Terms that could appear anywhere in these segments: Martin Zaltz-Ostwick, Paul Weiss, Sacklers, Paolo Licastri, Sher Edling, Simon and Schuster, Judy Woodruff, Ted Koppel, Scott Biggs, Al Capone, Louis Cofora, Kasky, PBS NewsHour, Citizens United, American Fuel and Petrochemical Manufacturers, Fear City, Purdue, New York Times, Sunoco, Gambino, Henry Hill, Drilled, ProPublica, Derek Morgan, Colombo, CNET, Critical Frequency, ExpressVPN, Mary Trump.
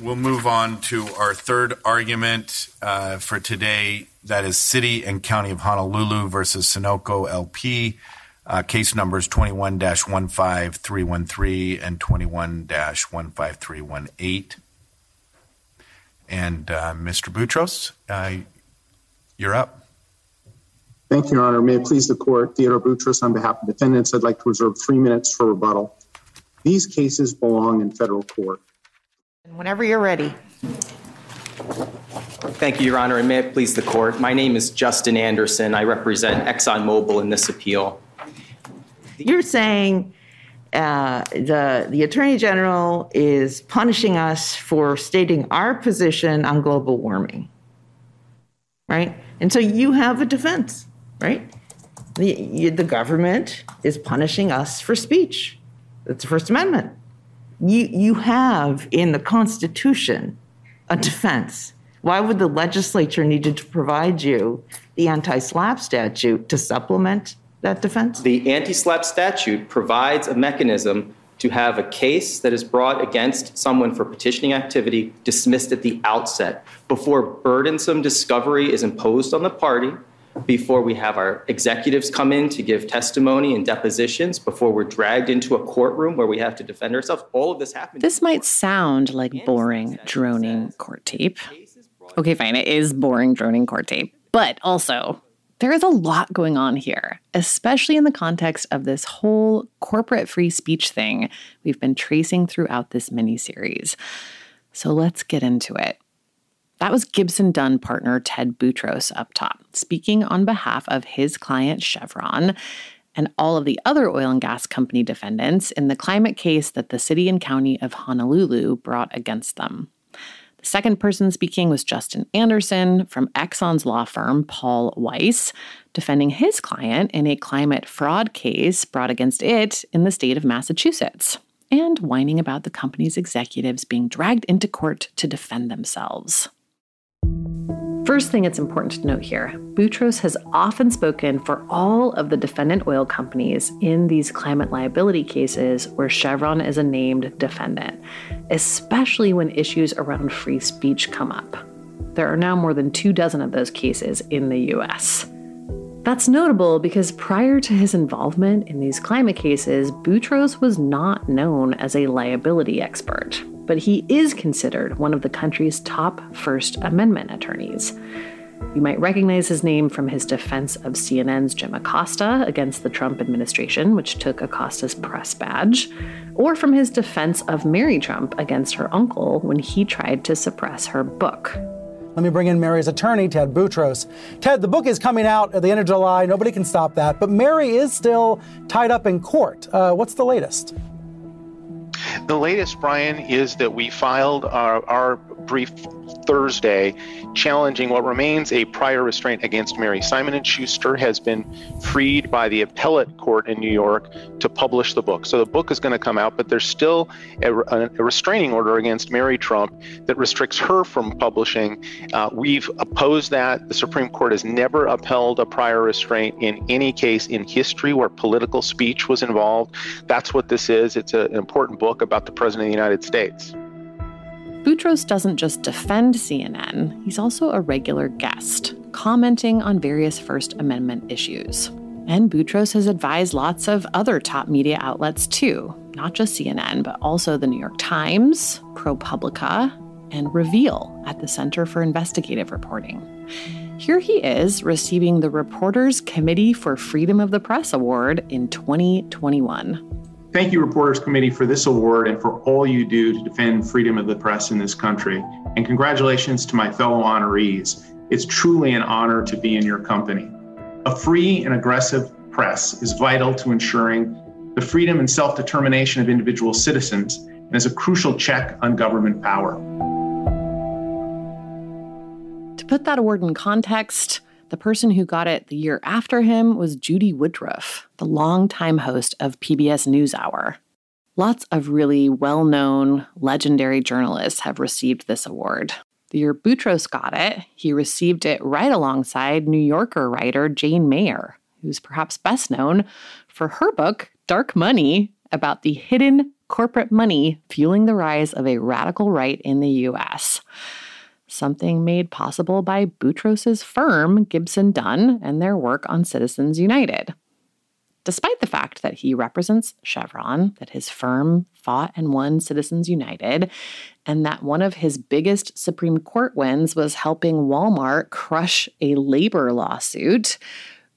We'll move on to our third argument for today. That is City and County of Honolulu versus Sunoco LP. Case numbers 21-15313 and 21-15318. And Mr. Boutros, you're up. Thank you, Your Honor. May it please the court, Theodore Boutros on behalf of defendants, I'd like to reserve 3 minutes for rebuttal. These cases belong in federal court. Whenever you're ready. Thank you, Your Honor, and may it please the court. My name is Justin Anderson. I represent ExxonMobil in this appeal. You're saying the Attorney General is punishing us for stating our position on global warming, right? And so you have a defense, right? The government is punishing us for speech. That's the First Amendment. You have in the Constitution a defense. Why would the legislature need to provide you the anti-SLAPP statute to supplement that defense? The anti-SLAPP statute provides a mechanism to have a case that is brought against someone for petitioning activity dismissed at the outset, before burdensome discovery is imposed on the party, before we have our executives come in to give testimony and depositions, before we're dragged into a courtroom where we have to defend ourselves. All of this happens. This might sound like boring, droning court tape. Okay, fine, it is boring, droning court tape. But also, there is a lot going on here, especially in the context of this whole corporate free speech thing we've been tracing throughout this mini-series. So let's get into it. That was Gibson Dunn partner Ted Boutros up top, speaking on behalf of his client Chevron and all of the other oil and gas company defendants in the climate case that the city and county of Honolulu brought against them. The second person speaking was Justin Anderson from Exxon's law firm Paul Weiss, defending his client in a climate fraud case brought against it in the state of Massachusetts, and whining about the company's executives being dragged into court to defend themselves. First thing it's important to note here, Boutros has often spoken for all of the defendant oil companies in these climate liability cases where Chevron is a named defendant, especially when issues around free speech come up. There are now more than 24 of those cases in the U.S. That's notable because prior to his involvement in these climate cases, Boutros was not known as a liability expert, but he is considered one of the country's top First Amendment attorneys. You might recognize his name from his defense of CNN's Jim Acosta against the Trump administration, which took Acosta's press badge, or from his defense of Mary Trump against her uncle when he tried to suppress her book. Let me bring in Mary's attorney, Ted Boutros. Ted, the book is coming out at the end of July. Nobody can stop that. But Mary is still tied up in court. What's the latest? The latest, Brian, is that we filed our brief Thursday challenging what remains a prior restraint against Mary. Simon and Schuster has been freed by the appellate court in New York to publish the book. So the book is going to come out, but there's still a restraining order against Mary Trump that restricts her from publishing. We've opposed that. The Supreme Court has never upheld a prior restraint in any case in history where political speech was involved. That's what this is. It's an important book about the President of the United States. Boutros doesn't just defend CNN, he's also a regular guest, commenting on various First Amendment issues. And Boutros has advised lots of other top media outlets too, not just CNN, but also the New York Times, ProPublica, and Reveal at the Center for Investigative Reporting. Here he is receiving the Reporters Committee for Freedom of the Press Award in 2021. Thank you, Reporters Committee, for this award and for all you do to defend freedom of the press in this country. And congratulations to my fellow honorees. It's truly an honor to be in your company. A free and aggressive press is vital to ensuring the freedom and self-determination of individual citizens and is a crucial check on government power. To put that award in context, the person who got it the year after him was Judy Woodruff, the longtime host of PBS NewsHour. Lots of really well-known, legendary journalists have received this award. The year Boutros got it, he received it right alongside New Yorker writer Jane Mayer, who's perhaps best known for her book, Dark Money, about the hidden corporate money fueling the rise of a radical right in the U.S., something made possible by Boutros' firm, Gibson Dunn, and their work on Citizens United. Despite the fact that he represents Chevron, that his firm fought and won Citizens United, and that one of his biggest Supreme Court wins was helping Walmart crush a labor lawsuit,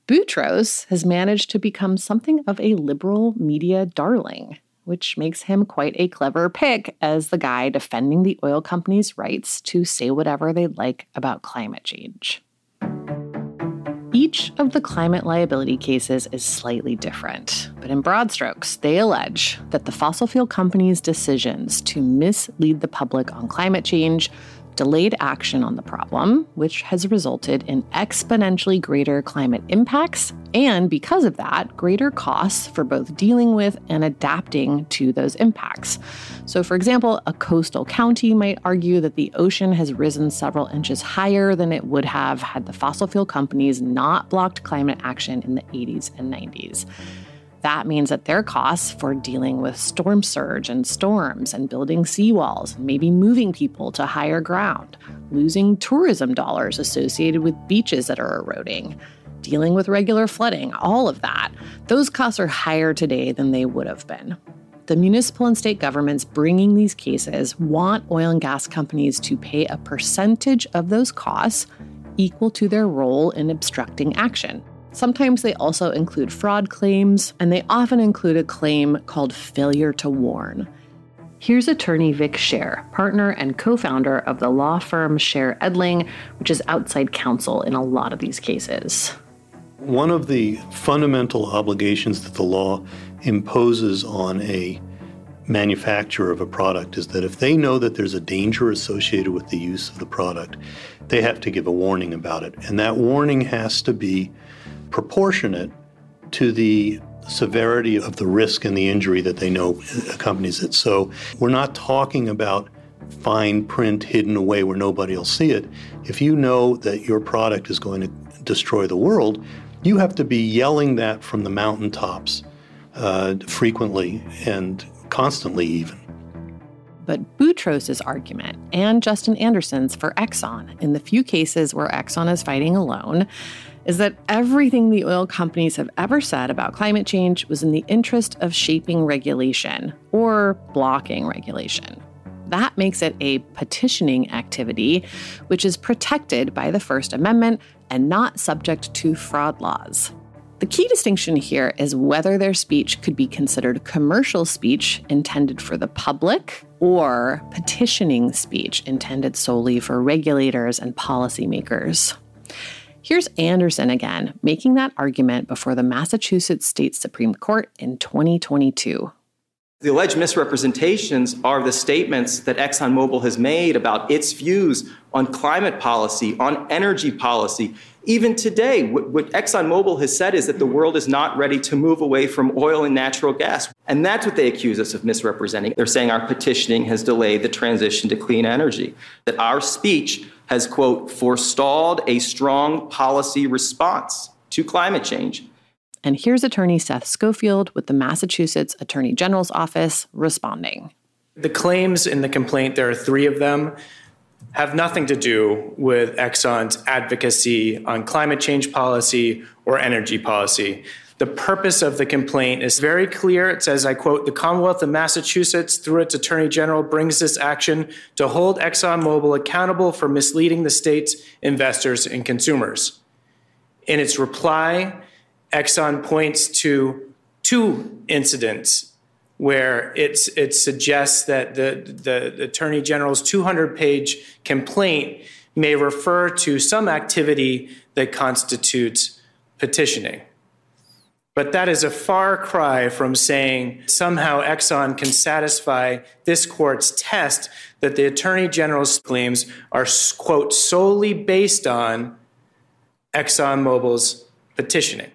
Boutros has managed to become something of a liberal media darling, which makes him quite a clever pick as the guy defending the oil company's rights to say whatever they like about climate change. Each of the climate liability cases is slightly different, but in broad strokes, they allege that the fossil fuel companies' decisions to mislead the public on climate change delayed action on the problem, which has resulted in exponentially greater climate impacts, and because of that, greater costs for both dealing with and adapting to those impacts. So, for example, a coastal county might argue that the ocean has risen several inches higher than it would have had the fossil fuel companies not blocked climate action in the 80s and 90s. That means that their costs for dealing with storm surge and storms and building seawalls, and maybe moving people to higher ground, losing tourism dollars associated with beaches that are eroding, dealing with regular flooding, all of that, those costs are higher today than they would have been. The municipal and state governments bringing these cases want oil and gas companies to pay a percentage of those costs equal to their role in obstructing action. Sometimes they also include fraud claims, and they often include a claim called failure to warn. Here's attorney Vic Sher, partner and co-founder of the law firm Sher Edling, which is outside counsel in a lot of these cases. One of the fundamental obligations that the law imposes on a manufacturer of a product is that if they know that there's a danger associated with the use of the product, they have to give a warning about it. And that warning has to be proportionate to the severity of the risk and the injury that they know accompanies it. So we're not talking about fine print hidden away where nobody will see it. If you know that your product is going to destroy the world, you have to be yelling that from the mountaintops frequently and constantly even. But Boutros' argument and Justin Anderson's for Exxon in the few cases where Exxon is fighting alone is that everything the oil companies have ever said about climate change was in the interest of shaping regulation or blocking regulation. That makes it a petitioning activity, which is protected by the First Amendment and not subject to fraud laws. The key distinction here is whether their speech could be considered commercial speech intended for the public or petitioning speech intended solely for regulators and policymakers. Here's Anderson again, making that argument before the Massachusetts State Supreme Court in 2022. The alleged misrepresentations are the statements that ExxonMobil has made about its views on climate policy, on energy policy. Even today, what ExxonMobil has said is that the world is not ready to move away from oil and natural gas. And that's what they accuse us of misrepresenting. They're saying our petitioning has delayed the transition to clean energy, that our speech has, quote, forestalled a strong policy response to climate change. And here's attorney Seth Schofield with the Massachusetts Attorney General's office responding. The claims in the complaint, there are three of them, have nothing to do with Exxon's advocacy on climate change policy or energy policy. The purpose of the complaint is very clear. It says, I quote, "The Commonwealth of Massachusetts, through its Attorney General, brings this action to hold ExxonMobil accountable for misleading the state's investors and consumers." In its reply, Exxon points to two incidents where it suggests that the Attorney General's 200-page complaint may refer to some activity that constitutes petitioning. But that is a far cry from saying somehow Exxon can satisfy this court's test that the Attorney General's claims are, quote, solely based on ExxonMobil's petitioning.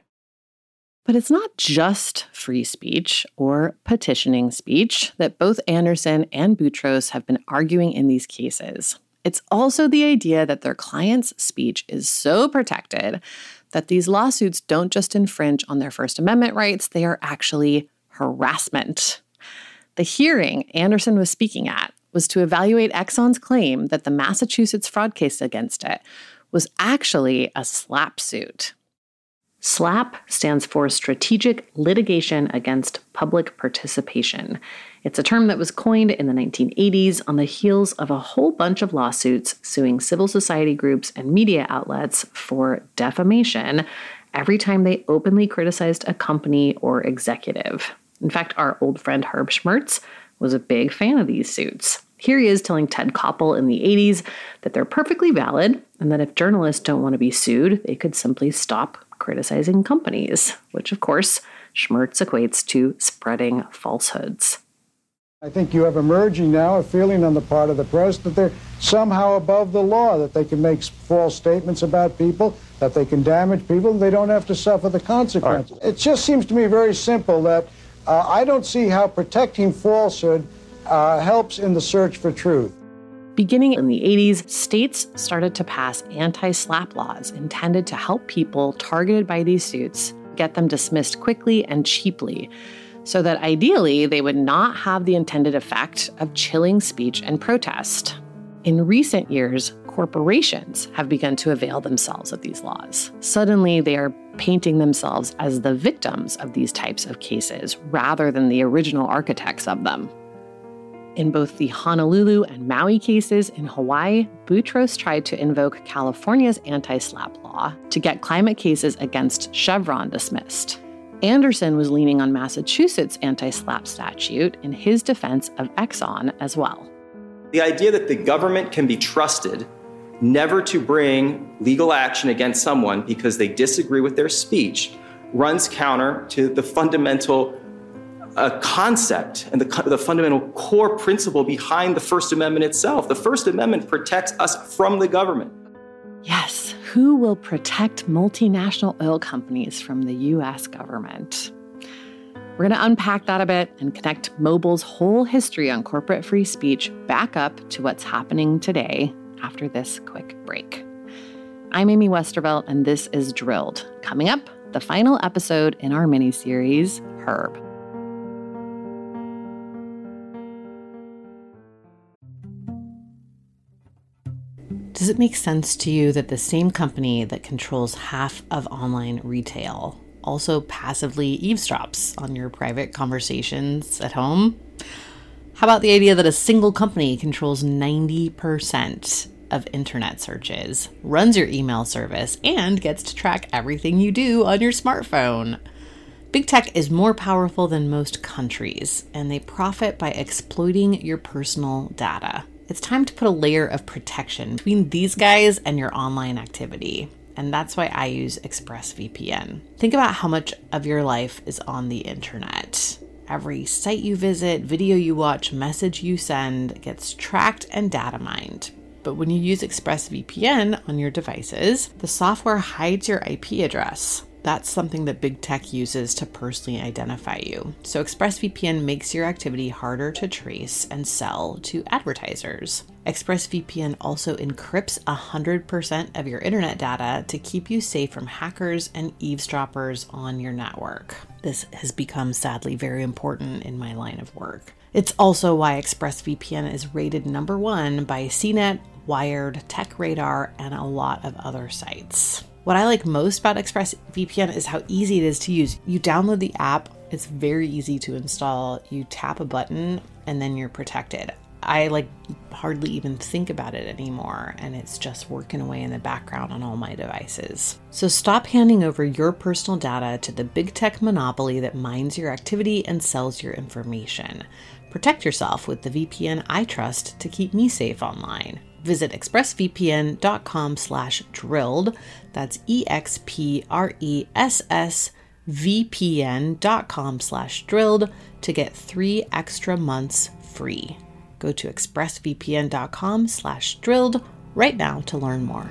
But it's not just free speech or petitioning speech that both Anderson and Boutros have been arguing in these cases. It's also the idea that their client's speech is so protected that these lawsuits don't just infringe on their First Amendment rights, they are actually harassment. The hearing Anderson was speaking at was to evaluate Exxon's claim that the Massachusetts fraud case against it was actually a SLAPP suit. SLAPP stands for Strategic Litigation Against Public Participation. It's a term that was coined in the 1980s on the heels of a whole bunch of lawsuits suing civil society groups and media outlets for defamation every time they openly criticized a company or executive. In fact, our old friend Herb Schmertz was a big fan of these suits. Here he is telling Ted Koppel in the 80s that they're perfectly valid and that if journalists don't want to be sued, they could simply stop criticizing companies, which, of course, Schmertz equates to spreading falsehoods. I think you have emerging now a feeling on the part of the press that they're somehow above the law, that they can make false statements about people, that they can damage people, and they don't have to suffer the consequences. Right. It just seems to me very simple that I don't see how protecting falsehood helps in the search for truth. Beginning in the 80s, states started to pass anti-SLAPP laws intended to help people targeted by these suits get them dismissed quickly and cheaply, so that ideally they would not have the intended effect of chilling speech and protest. In recent years, corporations have begun to avail themselves of these laws. Suddenly, they are painting themselves as the victims of these types of cases rather than the original architects of them. In both the Honolulu and Maui cases in Hawaii, Boutros tried to invoke California's anti-SLAPP law to get climate cases against Chevron dismissed. Anderson was leaning on Massachusetts' anti-SLAPP statute in his defense of Exxon as well. The idea that the government can be trusted never to bring legal action against someone because they disagree with their speech runs counter to the fundamental concept and the fundamental core principle behind the First Amendment itself. The First Amendment protects us from the government. Yes, who will protect multinational oil companies from the U.S. government? We're going to unpack that a bit and connect Mobil's whole history on corporate free speech back up to what's happening today after this quick break. I'm Amy Westervelt, and this is Drilled. Coming up, the final episode in our mini-series, Herb. Does it make sense to you that the same company that controls half of online retail also passively eavesdrops on your private conversations at home? How about the idea that a single company controls 90% of internet searches, runs your email service, and gets to track everything you do on your smartphone? Big tech is more powerful than most countries, and they profit by exploiting your personal data. It's time to put a layer of protection between these guys and your online activity. And that's why I use ExpressVPN. Think about how much of your life is on the internet. Every site you visit, video you watch, message you send gets tracked and data mined. But when you use ExpressVPN on your devices, the software hides your IP address. That's something that big tech uses to personally identify you. So ExpressVPN makes your activity harder to trace and sell to advertisers. ExpressVPN also encrypts 100% of your internet data to keep you safe from hackers and eavesdroppers on your network. This has become sadly very important in my line of work. It's also why ExpressVPN is rated number 1 by CNET, Wired, TechRadar, and a lot of other sites. What I like most about ExpressVPN is how easy it is to use. You download the app, it's very easy to install, you tap a button, and then you're protected. I like hardly even think about it anymore, and it's just working away in the background on all my devices. So stop handing over your personal data to the big tech monopoly that mines your activity and sells your information. Protect yourself with the VPN I trust to keep me safe online. Visit expressvpn.com/drilled. That's expressvpn.com/drilled to get 3 extra months free. Go to expressvpn.com/drilled right now to learn more.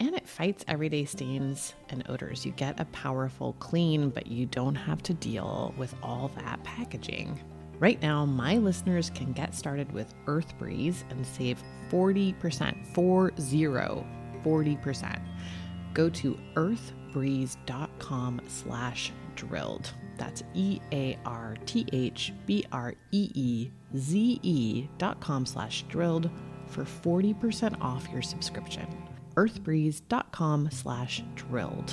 And it fights everyday stains and odors. You get a powerful clean, but you don't have to deal with all that packaging. Right now, my listeners can get started with Earth Breeze and save 40%. Go to earthbreeze.com/drilled. That's EARTHBREEZE.com/drilled for 40% off your subscription. earthbreeze.com/drilled.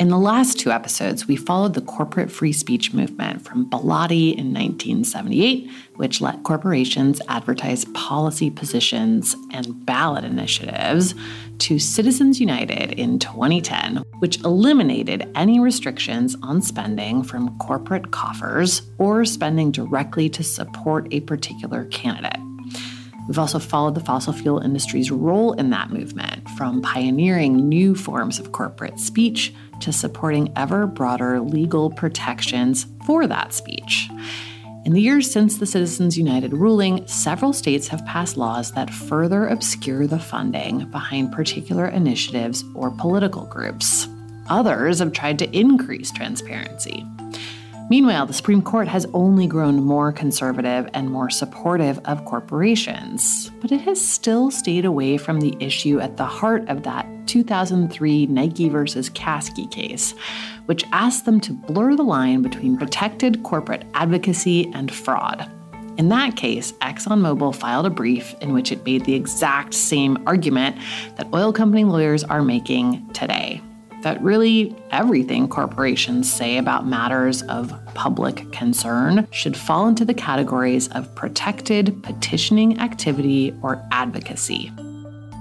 In the last two episodes, we followed the corporate free speech movement from Bilotti in 1978, which let corporations advertise policy positions and ballot initiatives, to Citizens United in 2010, which eliminated any restrictions on spending from corporate coffers or spending directly to support a particular candidate. We've also followed the fossil fuel industry's role in that movement, from pioneering new forms of corporate speech to supporting ever broader legal protections for that speech. In the years since the Citizens United ruling, several states have passed laws that further obscure the funding behind particular initiatives or political groups. Others have tried to increase transparency. Meanwhile, the Supreme Court has only grown more conservative and more supportive of corporations, but it has still stayed away from the issue at the heart of that 2003 Nike versus Kasky case, which asked them to blur the line between protected corporate advocacy and fraud. In that case, ExxonMobil filed a brief in which it made the exact same argument that oil company lawyers are making today, that really everything corporations say about matters of public concern should fall into the categories of protected petitioning activity or advocacy.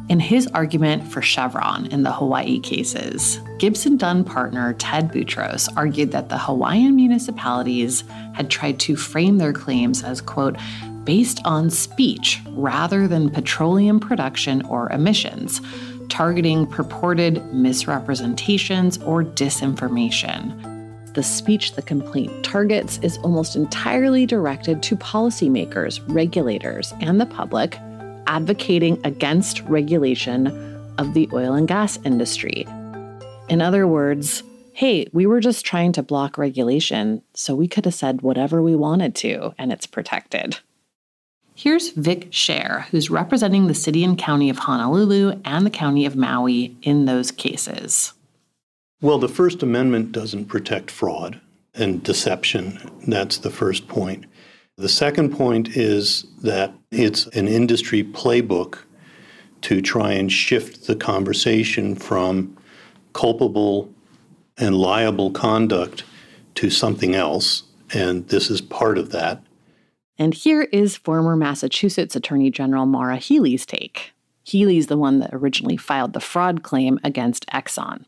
In his argument for Chevron in the Hawaii cases, Gibson Dunn partner Ted Boutros argued that the Hawaiian municipalities had tried to frame their claims as, quote, based on speech rather than petroleum production or emissions, targeting purported misrepresentations or disinformation. The speech the complaint targets is almost entirely directed to policymakers, regulators, and the public, advocating against regulation of the oil and gas industry. In other words, hey, we were just trying to block regulation, so we could have said whatever we wanted to, and it's protected. Here's Vic Sher, who's representing the city and county of Honolulu and the county of Maui in those cases. Well, the First Amendment doesn't protect fraud and deception. That's the first point. The second point is that it's an industry playbook to try and shift the conversation from culpable and liable conduct to something else, and this is part of that. And here is former Massachusetts Attorney General Mara Healy's take. Healy's the one that originally filed the fraud claim against Exxon.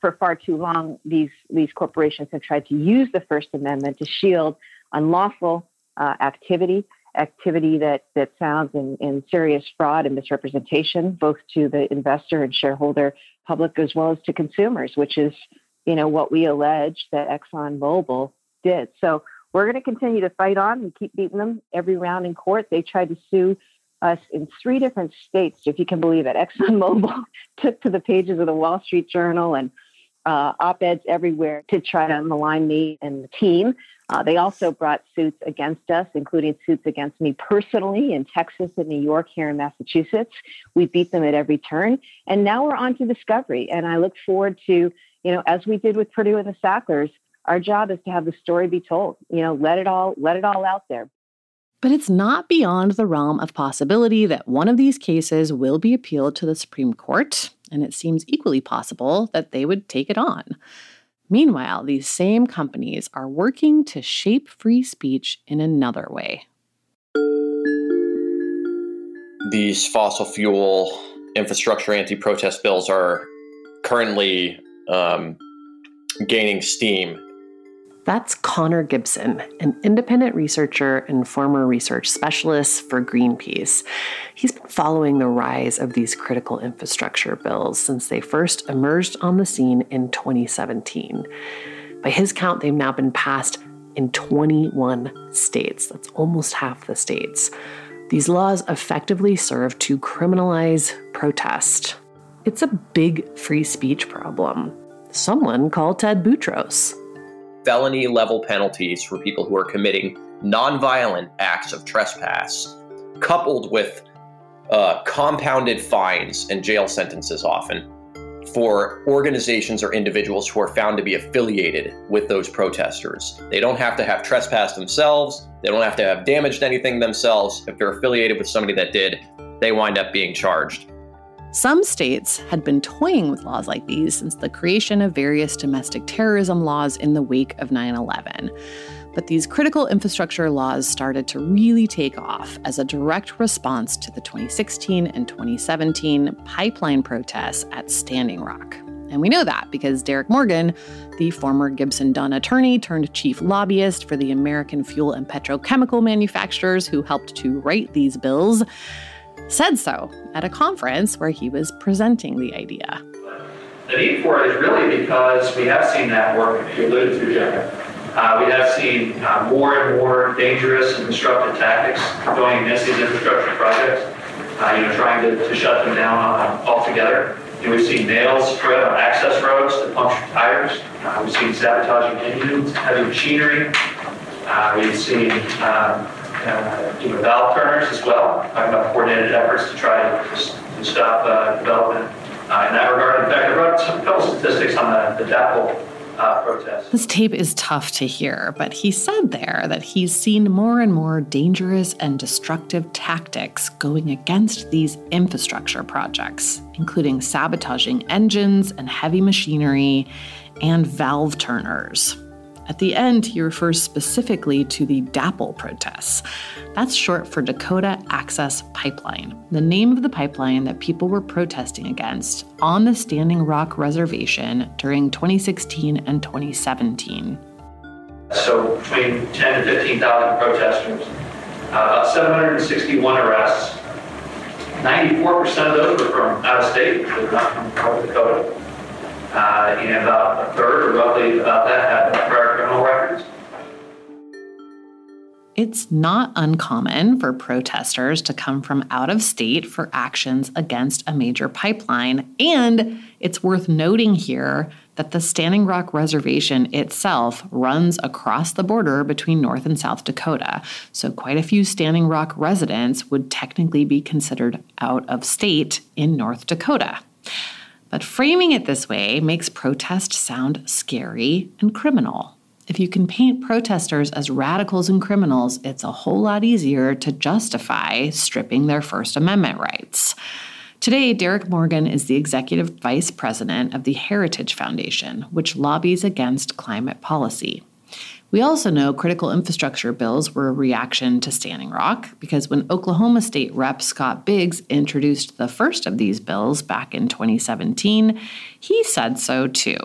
For far too long, these corporations have tried to use the First Amendment to shield unlawful activity that sounds in serious fraud and misrepresentation, both to the investor and shareholder public as well as to consumers, which is, what we allege that ExxonMobil did. So we're going to continue to fight on and keep beating them every round in court. They tried to sue us in 3 different states, if you can believe it. ExxonMobil took to the pages of the Wall Street Journal and op-eds everywhere to try to malign me and the team. They also brought suits against us, including suits against me personally in Texas and New York, here in Massachusetts. We beat them at every turn. And now we're on to discovery. And I look forward to, you know, as we did with Purdue and the Sacklers, our job is to have the story be told, you know, let it all out there. But it's not beyond the realm of possibility that one of these cases will be appealed to the Supreme Court, and it seems equally possible that they would take it on. Meanwhile, these same companies are working to shape free speech in another way. These fossil fuel infrastructure anti-protest bills are currently gaining steam. That's Connor Gibson, an independent researcher and former research specialist for Greenpeace. He's been following the rise of these critical infrastructure bills since they first emerged on the scene in 2017. By his count, they've now been passed in 21 states. That's almost half the states. These laws effectively serve to criminalize protest. It's a big free speech problem. Someone called Ted Boutros. Felony level penalties for people who are committing nonviolent acts of trespass, coupled with compounded fines and jail sentences often for organizations or individuals who are found to be affiliated with those protesters. They don't have to have trespassed themselves. They don't have to have damaged anything themselves. If they're affiliated with somebody that did, they wind up being charged. Some states had been toying with laws like these since the creation of various domestic terrorism laws in the wake of 9/11. But these critical infrastructure laws started to really take off as a direct response to the 2016 and 2017 pipeline protests at Standing Rock. And we know that because Derek Morgan, the former Gibson Dunn attorney turned chief lobbyist for the American fuel and petrochemical manufacturers who helped to write these bills, said so at a conference where he was presenting the idea. The need for it is really because we have seen that work you alluded to, Jacob. We have seen more and more dangerous and destructive tactics going against these infrastructure projects, trying to shut them down altogether. And we've seen nails spread on access roads to puncture tires. We've seen sabotaging engines, heavy machinery. We've seen valve turners as well, talking about coordinated efforts to try to stop development in that regard. In fact, I wrote a couple statistics on the DAPL protest. This tape is tough to hear, but he said there that he's seen more and more dangerous and destructive tactics going against these infrastructure projects, including sabotaging engines and heavy machinery and valve turners. At the end, he refers specifically to the DAPL protests. That's short for Dakota Access Pipeline, the name of the pipeline that people were protesting against on the Standing Rock Reservation during 2016 and 2017. So between 10,000 to 15,000 protesters, about 761 arrests. 94% of those were from out of state, so not from North Dakota. And about a third, or roughly about that, had prior criminal records. It's not uncommon for protesters to come from out of state for actions against a major pipeline. And it's worth noting here that the Standing Rock Reservation itself runs across the border between North and South Dakota. So quite a few Standing Rock residents would technically be considered out of state in North Dakota. But framing it this way makes protest sound scary and criminal. If you can paint protesters as radicals and criminals, it's a whole lot easier to justify stripping their First Amendment rights. Today, Derek Morgan is the executive vice president of the Heritage Foundation, which lobbies against climate policy. We also know critical infrastructure bills were a reaction to Standing Rock because when Oklahoma State Rep Scott Biggs introduced the first of these bills back in 2017, he said so too.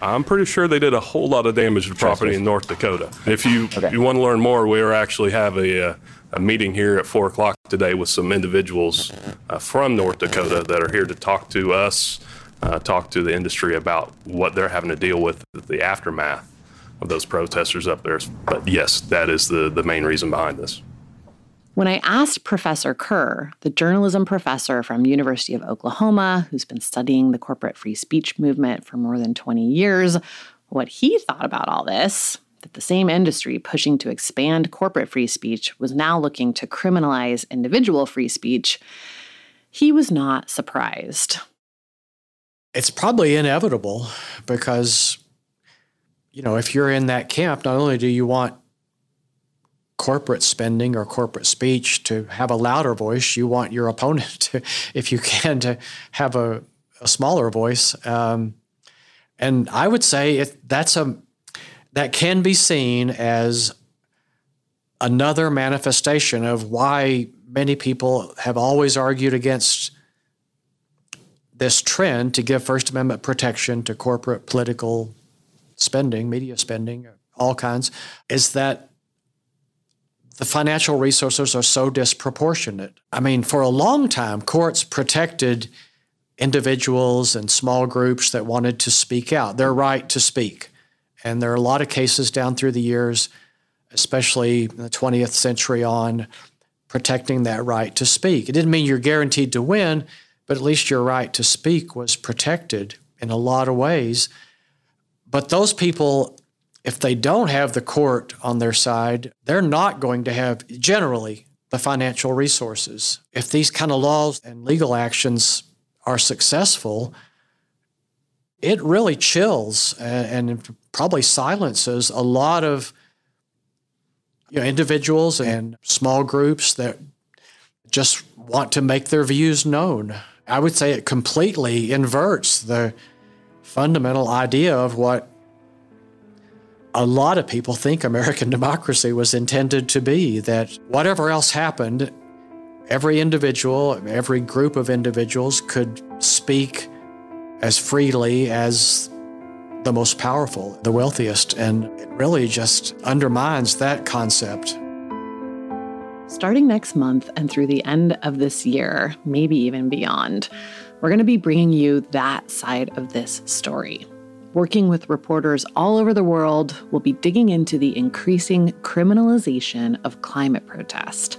I'm pretty sure they did a whole lot of damage to property in North Dakota. If you want to learn more, we actually have a meeting here at 4 o'clock today with some individuals from North Dakota that are here to talk to us, talk to the industry about what they're having to deal with the aftermath of those protesters up there. But yes, that is the main reason behind this. When I asked Professor Kerr, the journalism professor from University of Oklahoma, who's been studying the corporate free speech movement for more than 20 years, what he thought about all this, that the same industry pushing to expand corporate free speech was now looking to criminalize individual free speech, he was not surprised. It's probably inevitable because, you know, if you're in that camp, not only do you want corporate spending or corporate speech to have a louder voice, you want your opponent to, if you can, to have a smaller voice. And I would say that can be seen as another manifestation of why many people have always argued against this trend to give First Amendment protection to corporate political spending, media spending, all kinds, is that the financial resources are so disproportionate. I mean, for a long time, courts protected individuals and small groups that wanted to speak out, their right to speak. And there are a lot of cases down through the years, especially in the 20th century on protecting that right to speak. It didn't mean you're guaranteed to win, but at least your right to speak was protected in a lot of ways. But those people, if they don't have the court on their side, they're not going to have, generally, the financial resources. If these kind of laws and legal actions are successful, it really chills and probably silences a lot of, you know, individuals and small groups that just want to make their views known. I would say it completely inverts the fundamental idea of what a lot of people think American democracy was intended to be, that whatever else happened, every individual, every group of individuals could speak as freely as the most powerful, the wealthiest, and it really just undermines that concept. Starting next month and through the end of this year, maybe even beyond, we're going to be bringing you that side of this story. Working with reporters all over the world, we'll be digging into the increasing criminalization of climate protest.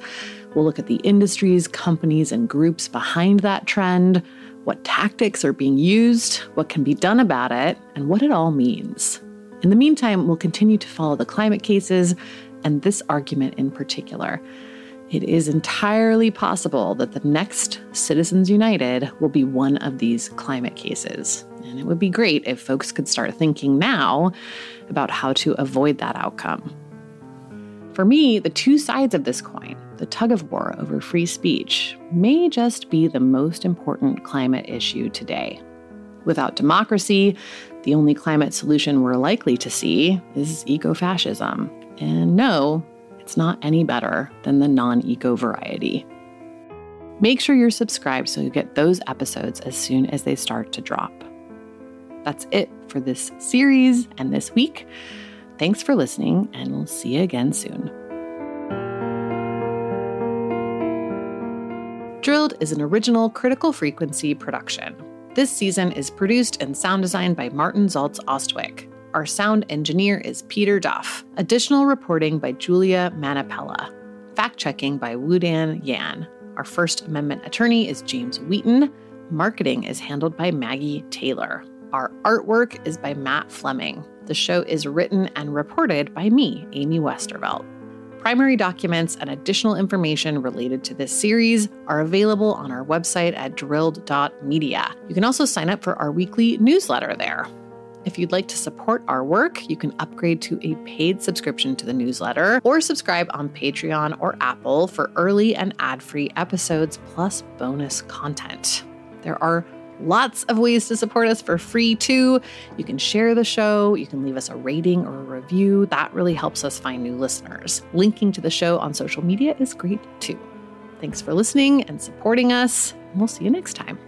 We'll look at the industries, companies, and groups behind that trend, what tactics are being used, what can be done about it, and what it all means. In the meantime, we'll continue to follow the climate cases and this argument in particular. It is entirely possible that the next Citizens United will be one of these climate cases. And it would be great if folks could start thinking now about how to avoid that outcome. For me, the two sides of this coin, the tug of war over free speech, may just be the most important climate issue today. Without democracy, the only climate solution we're likely to see is eco-fascism. And no, it's not any better than the non-eco variety. Make sure you're subscribed so you get those episodes as soon as they start to drop. That's it for this series and this week. Thanks for listening, and we'll see you again soon. Drilled is an original Critical Frequency production. This season is produced and sound designed by Martin Zaltz-Ostwick. Our sound engineer is Peter Duff. Additional reporting by Julia Manapella. Fact-checking by Wudan Yan. Our First Amendment attorney is James Wheaton. Marketing is handled by Maggie Taylor. Our artwork is by Matt Fleming. The show is written and reported by me, Amy Westervelt. Primary documents and additional information related to this series are available on our website at drilled.media. You can also sign up for our weekly newsletter there. If you'd like to support our work, you can upgrade to a paid subscription to the newsletter or subscribe on Patreon or Apple for early and ad-free episodes plus bonus content. There are lots of ways to support us for free, too. You can share the show. You can leave us a rating or a review. That really helps us find new listeners. Linking to the show on social media is great, too. Thanks for listening and supporting us. We'll see you next time.